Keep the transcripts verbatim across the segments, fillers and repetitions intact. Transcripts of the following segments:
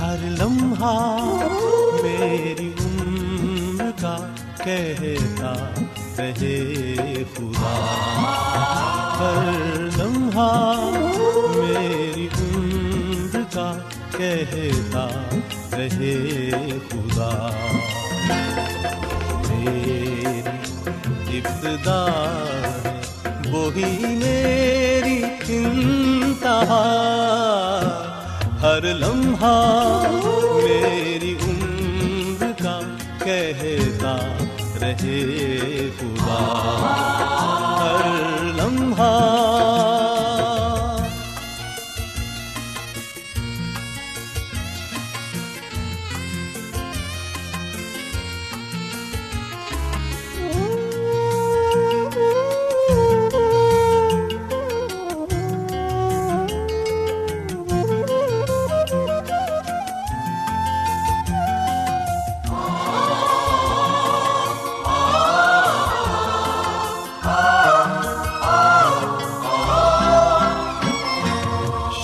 ہر لمحہ میری عمر کا کہتا رہے خدا، ہر لمحہ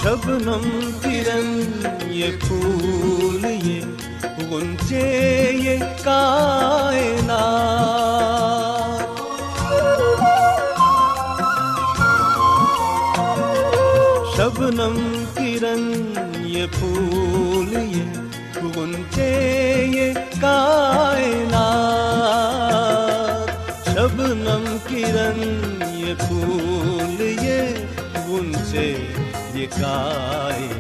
شبنم کرن یہ پھول یہ گنجے یہ کائنات، شبنم کرن یہ پھول یہ گنجے یہ کائنات،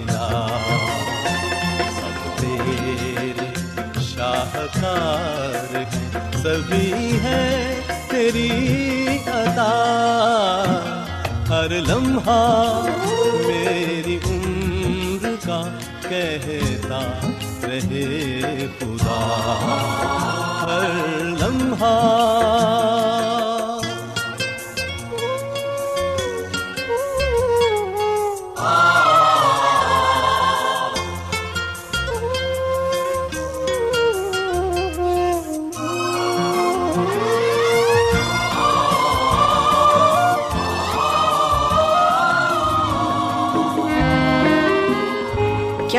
سب تیرے شاہکار سبھی ہے تیری عطا، ہر لمحہ میری عمر کا کہتا رہے خدا، ہر لمحہ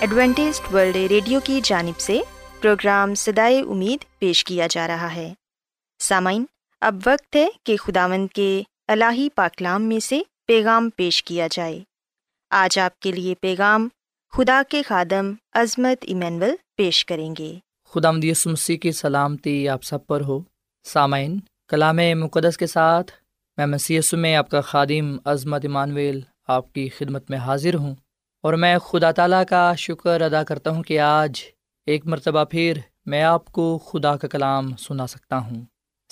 ایڈوینٹسٹ ورلڈ ریڈیو کی جانب سے پروگرام صدائے امید پیش کیا جا رہا ہے۔ سامعین، اب وقت ہے کہ خداوند کے الہی پاکلام میں سے پیغام پیش کیا جائے۔ آج آپ کے لیے پیغام خدا کے خادم عظمت ایمینول پیش کریں گے۔ خداوند یسوع مسیح کی سلامتی آپ سب پر ہو۔ سامعین، کلام مقدس کے ساتھ میں مسیح یسوع میں آپ کا خادم عظمت ایمانویل آپ کی خدمت میں حاضر ہوں، اور میں خدا تعالیٰ کا شکر ادا کرتا ہوں کہ آج ایک مرتبہ پھر میں آپ کو خدا کا کلام سنا سکتا ہوں۔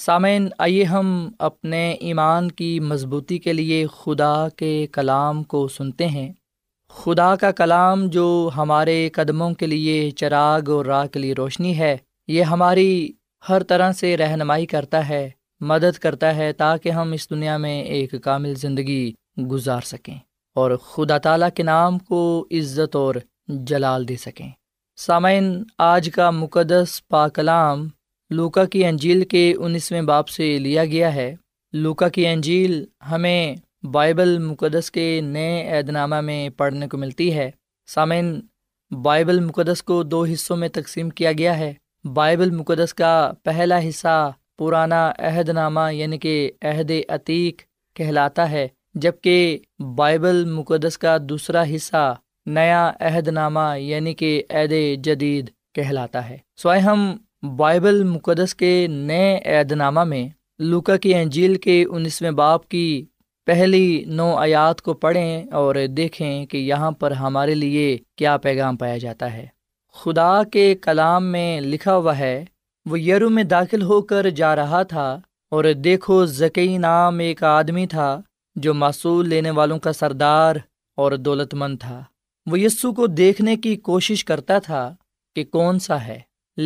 سامعین، آئیے ہم اپنے ایمان کی مضبوطی کے لیے خدا کے کلام کو سنتے ہیں۔ خدا کا کلام جو ہمارے قدموں کے لیے چراغ اور راہ کے لیے روشنی ہے، یہ ہماری ہر طرح سے رہنمائی کرتا ہے، مدد کرتا ہے تاکہ ہم اس دنیا میں ایک کامل زندگی گزار سکیں اور خدا تعالیٰ کے نام کو عزت اور جلال دے سکیں۔ سامعین، آج کا مقدس پاک کلام لوکا کی انجیل کے انیسویں باب سے لیا گیا ہے۔ لوکا کی انجیل ہمیں بائبل مقدس کے نئے عہد نامہ میں پڑھنے کو ملتی ہے۔ سامعین، بائبل مقدس کو دو حصوں میں تقسیم کیا گیا ہے۔ بائبل مقدس کا پہلا حصہ پرانا عہد نامہ یعنی کہ عہد عتیق کہلاتا ہے، جبکہ بائبل مقدس کا دوسرا حصہ نیا عہد نامہ یعنی کہ عہد جدید کہلاتا ہے۔ سوائے ہم بائبل مقدس کے نئے عہد نامہ میں لوکا کی انجیل کے انیسویں باب کی پہلی نو آیات کو پڑھیں اور دیکھیں کہ یہاں پر ہمارے لیے کیا پیغام پایا جاتا ہے۔ خدا کے کلام میں لکھا ہوا ہے، وہ یرو میں داخل ہو کر جا رہا تھا، اور دیکھو زکی نام ایک آدمی تھا جو محصول لینے والوں کا سردار اور دولت مند تھا۔ وہ یسوع کو دیکھنے کی کوشش کرتا تھا کہ کون سا ہے،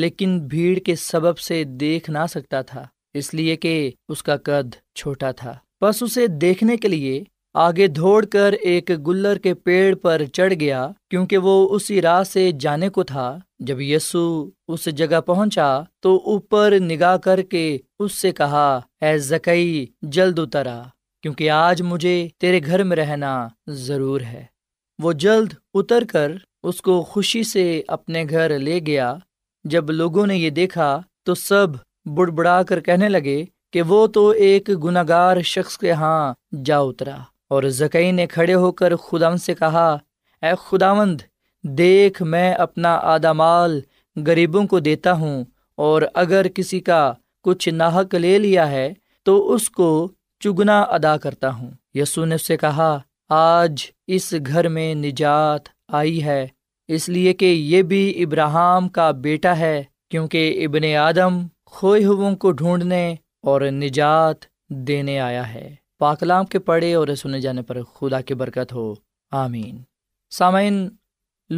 لیکن بھیڑ کے سبب سے دیکھ نہ سکتا تھا، اس لیے کہ اس کا قد چھوٹا تھا۔ پس اسے دیکھنے کے لیے آگے دوڑ کر ایک گلر کے پیڑ پر چڑھ گیا، کیونکہ وہ اسی راہ سے جانے کو تھا۔ جب یسوع اس جگہ پہنچا تو اوپر نگاہ کر کے اس سے کہا، اے زکی، جلد اتر آ، کیونکہ آج مجھے تیرے گھر میں رہنا ضرور ہے۔ وہ جلد اتر کر اس کو خوشی سے اپنے گھر لے گیا۔ جب لوگوں نے یہ دیکھا تو سب بڑبڑا کر کہنے لگے کہ وہ تو ایک گناہگار شخص کے ہاں جا اترا۔ اور زکی نے کھڑے ہو کر خداوند سے کہا، اے خداوند، دیکھ، میں اپنا آدھا مال غریبوں کو دیتا ہوں، اور اگر کسی کا کچھ ناحق لے لیا ہے تو اس کو چگنا ادا کرتا ہوں۔ یسوع نے اس سے کہا، آج اس گھر میں نجات آئی ہے، اس لیے کہ یہ بھی ابراہیم کا بیٹا ہے، کیونکہ ابن آدم کھوئے ہوؤں کو ڈھونڈنے اور نجات دینے آیا ہے۔ پاک کلام کے پڑھے اور سنے جانے پر خدا کی برکت ہو، آمین۔ سامعین،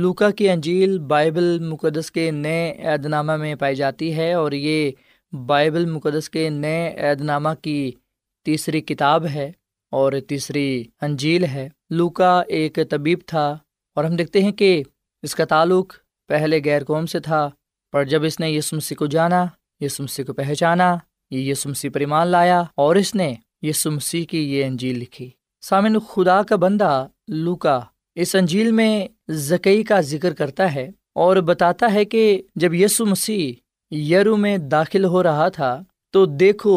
لوکا کی انجیل بائبل مقدس کے نئے عہد نامہ میں پائی جاتی ہے، اور یہ بائبل مقدس کے نئے عہد نامہ کی تیسری کتاب ہے اور تیسری انجیل ہے۔ لوکا ایک طبیب تھا، اور ہم دیکھتے ہیں کہ اس کا تعلق پہلے غیر قوم سے تھا، پر جب اس نے یسوع مسیح کو جانا، یسوع مسیح کو پہچانا، یہ یسوع مسیح پر ایمان لایا، اور اس نے یسوع مسیح کی یہ انجیل لکھی۔ سامعین، خدا کا بندہ لوکا اس انجیل میں زکی کا ذکر کرتا ہے اور بتاتا ہے کہ جب یسوع مسیح یرو میں داخل ہو رہا تھا تو دیکھو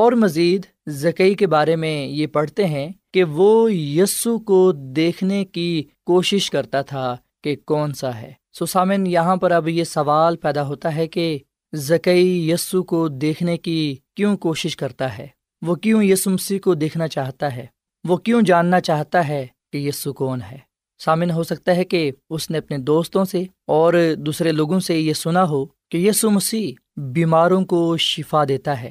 اور مزید زکی کے بارے میں یہ پڑھتے ہیں کہ وہ یسوع کو دیکھنے کی کوشش کرتا تھا کہ کون سا ہے۔ سو سامن، یہاں پر اب یہ سوال پیدا ہوتا ہے کہ زکی یسوع کو دیکھنے کی کیوں کوشش کرتا ہے؟ وہ کیوں یسوع مسیح کو دیکھنا چاہتا ہے؟ وہ کیوں جاننا چاہتا ہے کہ یسوع کون ہے؟ سامن، ہو سکتا ہے کہ اس نے اپنے دوستوں سے اور دوسرے لوگوں سے یہ سنا ہو کہ یسوع مسیح بیماروں کو شفا دیتا ہے،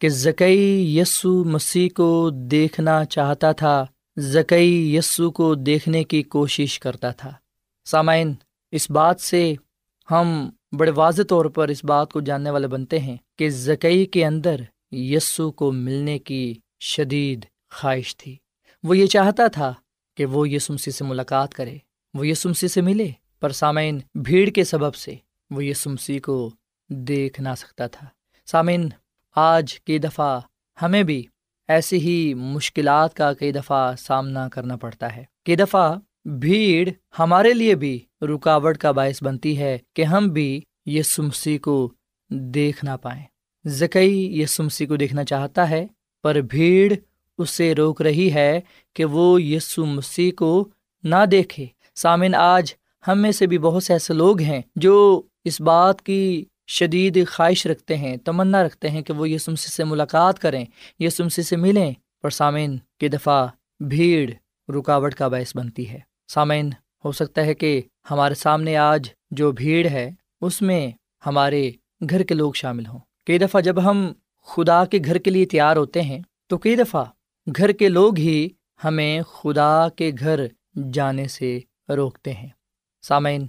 کہ زکی یسوع مسیح کو دیکھنا چاہتا تھا، زکی یسوع کو دیکھنے کی کوشش کرتا تھا۔ سامعین، اس بات سے ہم بڑے واضح طور پر اس بات کو جاننے والے بنتے ہیں کہ زکی کے اندر یسوع کو ملنے کی شدید خواہش تھی۔ وہ یہ چاہتا تھا کہ وہ یسوع مسیح سے ملاقات کرے، وہ یسوع مسیح سے ملے، پر سامعین، بھیڑ کے سبب سے وہ یسوع مسیح کو دیکھ نہ سکتا تھا۔ سامعین، آج کئی دفعہ ہمیں بھی ایسی ہی مشکلات کا کئی دفعہ سامنا کرنا پڑتا ہے۔ کئی دفعہ بھیڑ ہمارے لیے بھی رکاوٹ کا باعث بنتی ہے کہ ہم بھی یسوع مسیح کو دیکھ نہ پائیں۔ زکی یسوع مسیح کو دیکھنا چاہتا ہے، پر بھیڑ اسے روک رہی ہے کہ وہ یسوع مسیح کو نہ دیکھے۔ سامعین، آج ہم میں سے بھی بہت سے ایسے لوگ ہیں جو اس بات کی شدید خواہش رکھتے ہیں، تمنا رکھتے ہیں کہ وہ یسوع مسیح سے ملاقات کریں، یسوع مسیح سے ملیں، پر سامعین، کی دفعہ بھیڑ رکاوٹ کا باعث بنتی ہے۔ سامعین، ہو سکتا ہے کہ ہمارے سامنے آج جو بھیڑ ہے اس میں ہمارے گھر کے لوگ شامل ہوں۔ کئی دفعہ جب ہم خدا کے گھر کے لیے تیار ہوتے ہیں تو کئی دفعہ گھر کے لوگ ہی ہمیں خدا کے گھر جانے سے روکتے ہیں۔ سامعین،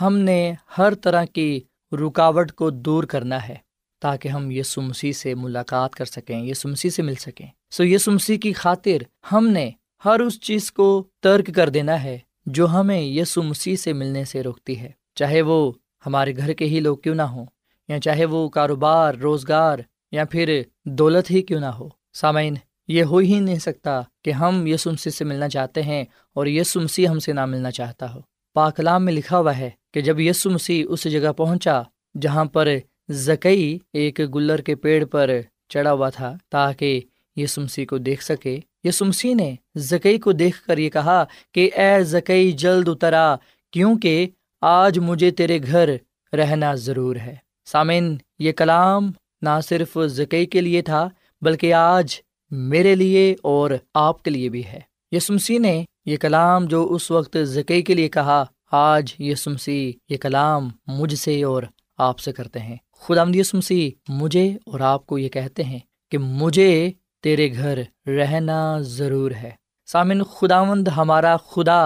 ہم نے ہر طرح کی رکاوٹ کو دور کرنا ہے تاکہ ہم یسوع مسیح سے ملاقات کر سکیں، یسوع مسیح سے مل سکیں۔ سو یسوع مسیح کی خاطر ہم نے ہر اس چیز کو ترک کر دینا ہے جو ہمیں یسوع مسیح سے ملنے سے روکتی ہے، چاہے وہ ہمارے گھر کے ہی لوگ کیوں نہ ہوں، یا چاہے وہ کاروبار، روزگار، یا پھر دولت ہی کیوں نہ ہو۔ سامعین، یہ ہو ہی نہیں سکتا کہ ہم یسوع مسیح سے ملنا چاہتے ہیں اور یسوع مسیح ہم سے نہ ملنا چاہتا ہو۔ پاک کلام میں لکھا ہوا ہے کہ جب یسوع مسیح اس جگہ پہنچا جہاں پر زکی ایک گلر کے پیڑ پر چڑھا ہوا تھا تاکہ یسوع مسیح کو دیکھ سکے، یسوع مسیح نے زکی کو دیکھ کر یہ کہا کہ اے زکی، جلد اترا، کیونکہ آج مجھے تیرے گھر رہنا ضرور ہے۔ سامعین، یہ کلام نہ صرف زکی کے لیے تھا بلکہ آج میرے لیے اور آپ کے لیے بھی ہے۔ یسوع مسیح نے یہ کلام جو اس وقت زکی کے لیے کہا، آج یسوع مسیح یہ کلام مجھ سے اور آپ سے کرتے ہیں۔ خداوند یسوع مسیح مجھے اور آپ کو یہ کہتے ہیں کہ مجھے تیرے گھر رہنا ضرور ہے۔ سامن، خداوند ہمارا خدا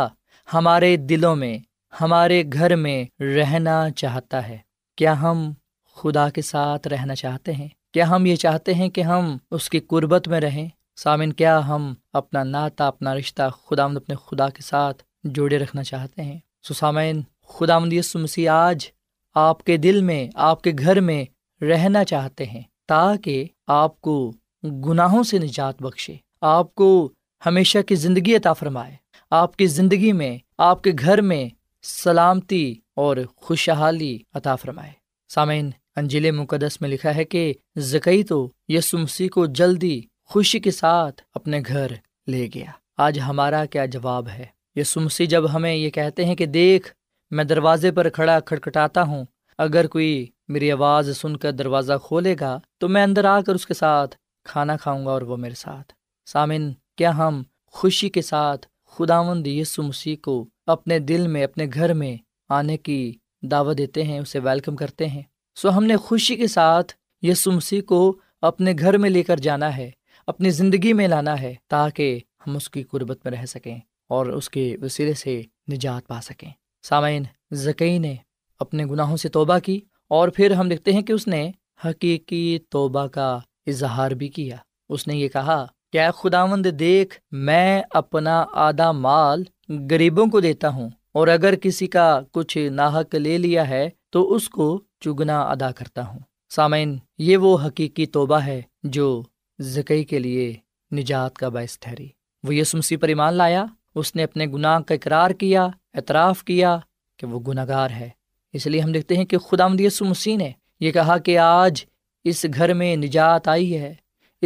ہمارے دلوں میں، ہمارے گھر میں رہنا چاہتا ہے۔ کیا ہم خدا کے ساتھ رہنا چاہتے ہیں؟ کیا ہم یہ چاہتے ہیں کہ ہم اس کی قربت میں رہیں؟ سامن، کیا ہم اپنا ناطہ، اپنا رشتہ خداوند اپنے خدا کے ساتھ جوڑے رکھنا چاہتے ہیں؟ سو سامن، خداوند یسوع مسیح آج آپ کے دل میں، آپ کے گھر میں رہنا چاہتے ہیں، تاکہ آپ کو گناہوں سے نجات بخشے، آپ کو ہمیشہ کی زندگی عطا فرمائے، آپ کی زندگی میں، آپ کے گھر میں سلامتی اور خوشحالی عطا فرمائے۔ سامعین، انجیل مقدس میں لکھا ہے کہ زکی تو یسوع مسیح کو جلدی خوشی کے ساتھ اپنے گھر لے گیا۔ آج ہمارا کیا جواب ہے؟ یسوع مسیح جب ہمیں یہ کہتے ہیں کہ دیکھ میں دروازے پر کھڑا کھٹکھٹاتا ہوں، اگر کوئی میری آواز سن کر دروازہ کھولے گا تو میں اندر آ کر اس کے ساتھ کھانا کھاؤں گا اور وہ میرے ساتھ۔ سامعین، کیا ہم خوشی کے ساتھ خداوند یسوع مسیح کو اپنے دل میں، اپنے گھر میں آنے کی دعوت دیتے ہیں، اسے ویلکم کرتے ہیں؟ سو ہم نے خوشی کے ساتھ یسوع مسیح کو اپنے گھر میں لے کر جانا ہے، اپنی زندگی میں لانا ہے، تاکہ ہم اس کی قربت میں رہ سکیں اور اس کے وسیلے سے نجات پا سکیں۔ سامعین، زکی نے اپنے گناہوں سے توبہ کی، اور پھر ہم دیکھتے ہیں کہ اس نے حقیقی توبہ کا اظہار بھی کیا۔ اس نے یہ کہا کہ اے خداوند دیکھ، میں اپنا آدھا مال غریبوں کو دیتا ہوں، اور اگر کسی کا کچھ ناحق لے لیا ہے تو اس کو چگنا ادا کرتا ہوں۔ سامعین، یہ وہ حقیقی توبہ ہے جو زکی کے لیے نجات کا باعث ٹھہری۔ وہ یسوع مسیح پر ایمان لایا، اس نے اپنے گناہ کا اقرار کیا، اعتراف کیا کہ وہ گنہگار ہے۔ اس لیے ہم دیکھتے ہیں کہ خداوند یسوع مسیح نے یہ کہا کہ آج اس گھر میں نجات آئی ہے،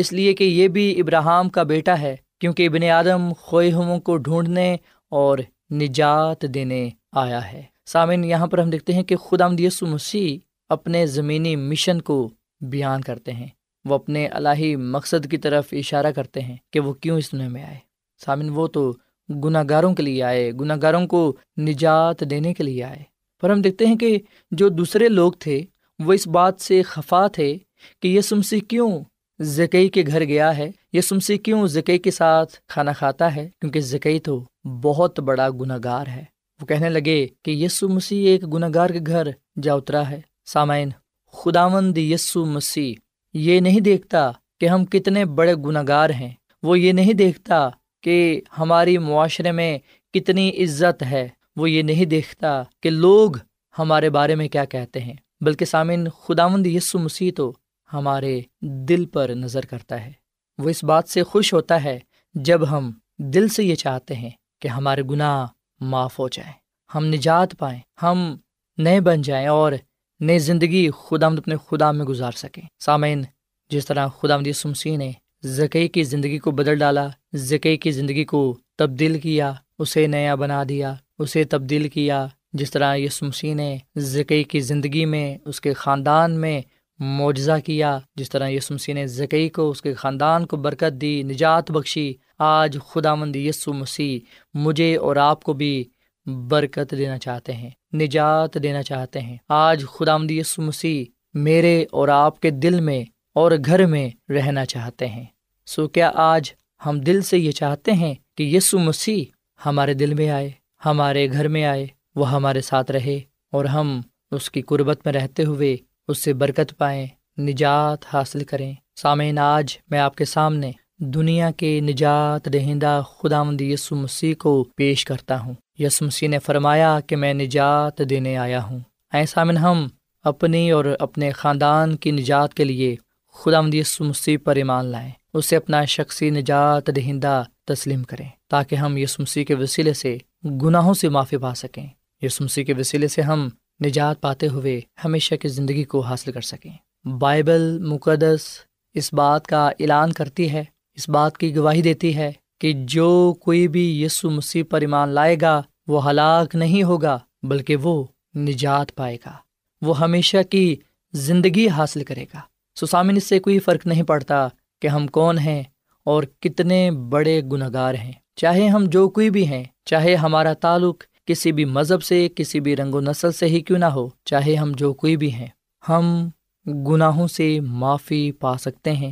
اس لیے کہ یہ بھی ابراہام کا بیٹا ہے، کیونکہ ابن آدم کھوئے ہوموں کو ڈھونڈنے اور نجات دینے آیا ہے۔ سامعین، یہاں پر ہم دیکھتے ہیں کہ خداوند یسوع مسیح اپنے زمینی مشن کو بیان کرتے ہیں، وہ اپنے الہی مقصد کی طرف اشارہ کرتے ہیں کہ وہ کیوں اس دنیا میں آئے۔ سامعین، وہ تو گناہ گاروں کے لیے آئے، گناہ گاروں کو نجات دینے کے لیے آئے، پر ہم دیکھتے ہیں کہ جو دوسرے لوگ تھے وہ اس بات سے خفا تھے کہ یسوع مسیح کیوں زکی کے گھر گیا ہے، یسوع مسیح کیوں زکی کے ساتھ کھانا کھاتا ہے، کیونکہ زکی تو بہت بڑا گناہ گار ہے۔ وہ کہنے لگے کہ یسوع مسیح ایک گناہ گار کے گھر جا اترا ہے۔ سامعین، خداوند یسوع مسیح یہ نہیں دیکھتا کہ ہم کتنے بڑے گناہ گار ہیں، وہ یہ نہیں دیکھتا کہ ہماری معاشرے میں کتنی عزت ہے، وہ یہ نہیں دیکھتا کہ لوگ ہمارے بارے میں کیا کہتے ہیں، بلکہ سامعین، خداوند یسوع مسیح تو ہمارے دل پر نظر کرتا ہے۔ وہ اس بات سے خوش ہوتا ہے جب ہم دل سے یہ چاہتے ہیں کہ ہمارے گناہ معاف ہو جائیں، ہم نجات پائیں، ہم نئے بن جائیں اور نئی زندگی خداوند اپنے خدا میں گزار سکیں۔ سامعین، جس طرح خداوند یسوع مسیح نے زکی کی زندگی کو بدل ڈالا، زکی کی زندگی کو تبدیل کیا، اسے نیا بنا دیا، اسے تبدیل کیا، جس طرح یسوع مسیح نے زکی کی زندگی میں، اس کے خاندان میں معجزہ کیا، جس طرح یسوع مسیح نے زکی کو، اس کے خاندان کو برکت دی، نجات بخشی، آج خداوند یسوع مسیح مجھے اور آپ کو بھی برکت دینا چاہتے ہیں، نجات دینا چاہتے ہیں۔ آج خداوند یسوع مسیح میرے اور آپ کے دل میں اور گھر میں رہنا چاہتے ہیں۔ سو کیا آج ہم دل سے یہ چاہتے ہیں کہ یسوع مسیح ہمارے دل میں آئے، ہمارے گھر میں آئے، وہ ہمارے ساتھ رہے اور ہم اس کی قربت میں رہتے ہوئے اس سے برکت پائیں، نجات حاصل کریں؟ سامعین، آج میں آپ کے سامنے دنیا کے نجات دہندہ خداوند یسوع مسیح کو پیش کرتا ہوں۔ یسوع مسیح نے فرمایا کہ میں نجات دینے آیا ہوں۔ اے سامعین، ہم اپنی اور اپنے خاندان کی نجات کے لیے خداوند یسوع مسیح پر ایمان لائیں، اسے اپنا شخصی نجات دہندہ تسلیم کریں، تاکہ ہم یسوع مسیح کے وسیلے سے گناہوں سے معافی پا سکیں، یسوع مسیح کے وسیلے سے ہم نجات پاتے ہوئے ہمیشہ کی زندگی کو حاصل کر سکیں۔ بائبل مقدس اس بات کا اعلان کرتی ہے، اس بات کی گواہی دیتی ہے کہ جو کوئی بھی یسوع مسیح پر ایمان لائے گا وہ ہلاک نہیں ہوگا، بلکہ وہ نجات پائے گا، وہ ہمیشہ کی زندگی حاصل کرے گا۔ سو سامعین، اس سے کوئی فرق نہیں پڑتا کہ ہم کون ہیں اور کتنے بڑے گنہگار ہیں، چاہے ہم جو کوئی بھی ہیں، چاہے ہمارا تعلق کسی بھی مذہب سے، کسی بھی رنگ و نسل سے ہی کیوں نہ ہو، چاہے ہم جو کوئی بھی ہیں، ہم گناہوں سے معافی پا سکتے ہیں،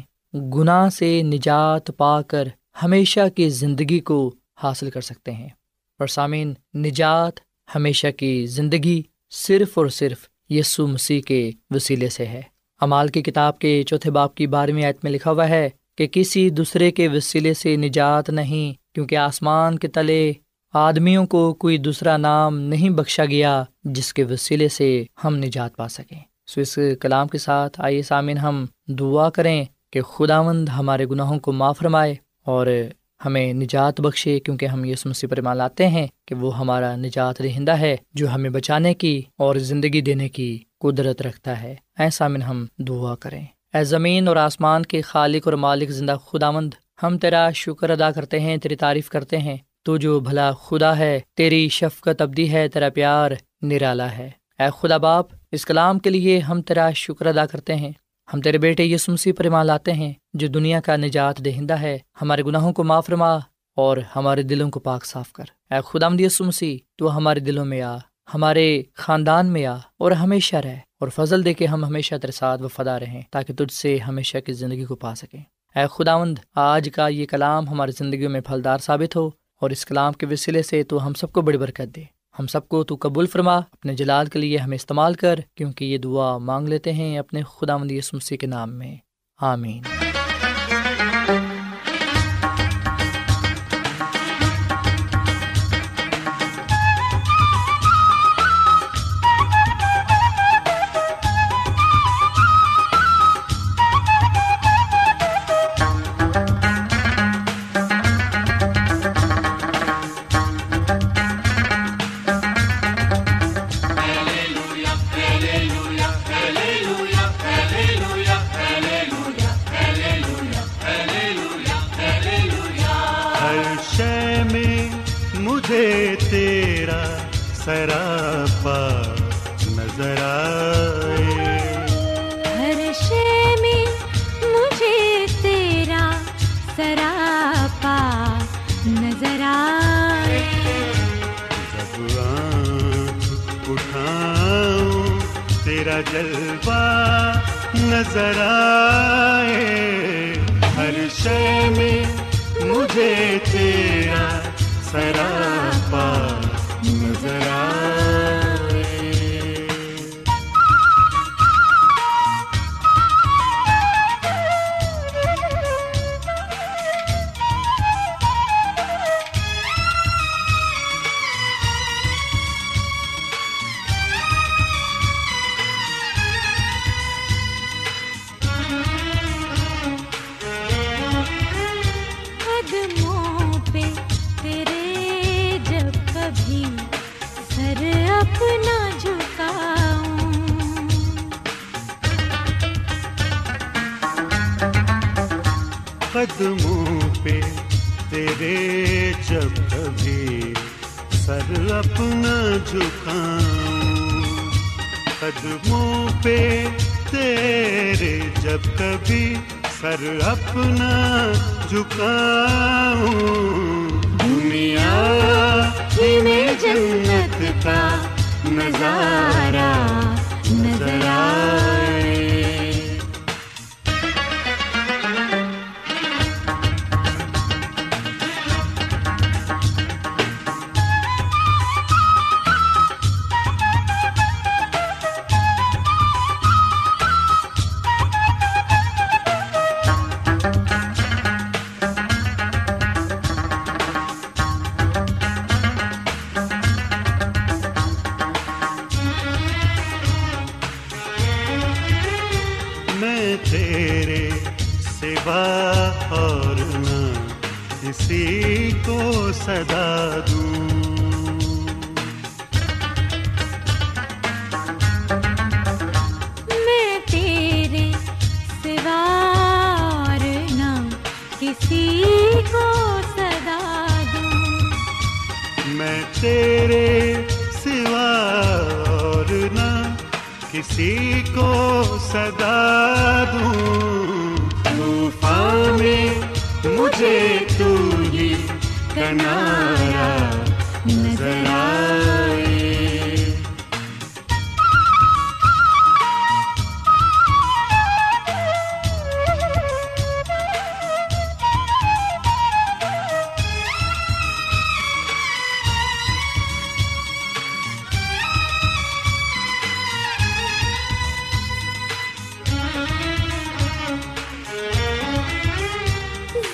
گناہ سے نجات پا کر ہمیشہ کی زندگی کو حاصل کر سکتے ہیں۔ پر سامعین، نجات، ہمیشہ کی زندگی صرف اور صرف یسوع مسیح کے وسیلے سے ہے۔ اعمال کی کتاب کے چوتھے باب کی بارہویں آیت میں لکھا ہوا ہے کہ کسی دوسرے کے وسیلے سے نجات نہیں، کیونکہ آسمان کے تلے آدمیوں کو کوئی دوسرا نام نہیں بخشا گیا جس کے وسیلے سے ہم نجات پا سکیں۔ سو اس کلام کے ساتھ آئیے سامعین ہم دعا کریں کہ خداوند ہمارے گناہوں کو معاف فرمائے اور ہمیں نجات بخشے، کیونکہ ہم یسوع مسیح پر ایمان لاتے ہیں کہ وہ ہمارا نجات دہندہ ہے جو ہمیں بچانے کی اور زندگی دینے کی قدرت رکھتا ہے۔ اے سامعین ہم دعا کریں۔ اے زمین اور آسمان کے خالق اور مالک زندہ خداوند، ہم تیرا شکر ادا کرتے ہیں، تیری تعریف کرتے ہیں۔ تو جو بھلا خدا ہے، تیری شفقت ابدی ہے، تیرا پیار نرالا ہے۔ اے خدا باپ، اس کلام کے لیے ہم تیرا شکر ادا کرتے ہیں۔ ہم تیرے بیٹے یسوع مسیح پر ایمان لاتے ہیں جو دنیا کا نجات دہندہ ہے۔ ہمارے گناہوں کو معاف فرما اور ہمارے دلوں کو پاک صاف کر۔ اے خداوند یسوع مسیح، تو ہمارے دلوں میں آ، ہمارے خاندان میں آ اور ہمیشہ رہ، اور فضل دے کے ہم ہمیشہ تیرے ساتھ وفادہ رہیں تاکہ تجھ سے ہمیشہ کی زندگی کو پا سکیں۔ اے خداوند، آج کا یہ کلام ہماری زندگیوں میں پھلدار ثابت ہو، اور اس کلام کے وسیلے سے تو ہم سب کو بڑی برکت دے۔ ہم سب کو تو قبول فرما، اپنے جلال کے لیے ہمیں استعمال کر، کیونکہ یہ دعا مانگ لیتے ہیں اپنے خداوند یسوع مسیح کے نام میں، آمین۔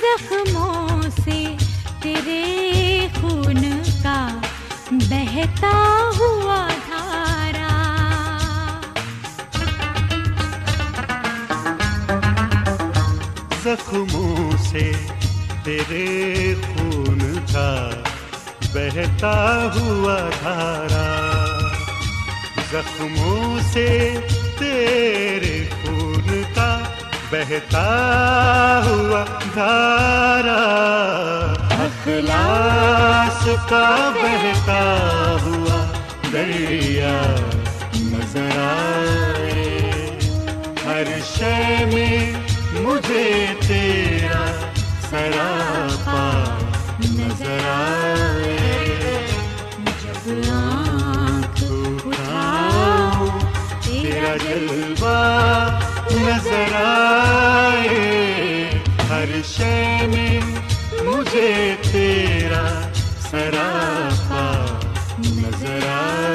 زخموں سے تیرے خون کا زخموں سے تیرے خون کا بہتا ہوا دھارا، زخموں سے تیرے خون کا بہتا ہوا دھارا، اخلاص کا بہتا ہوا دریا نظر آئے، ہر شے میں مجھے تیرا سراپا نظر آئے، جب آنکھ اٹھاؤں تیرا جلوہ نظر آئے، ہر شے میں مجھے تیرا سراپا نظر آئے۔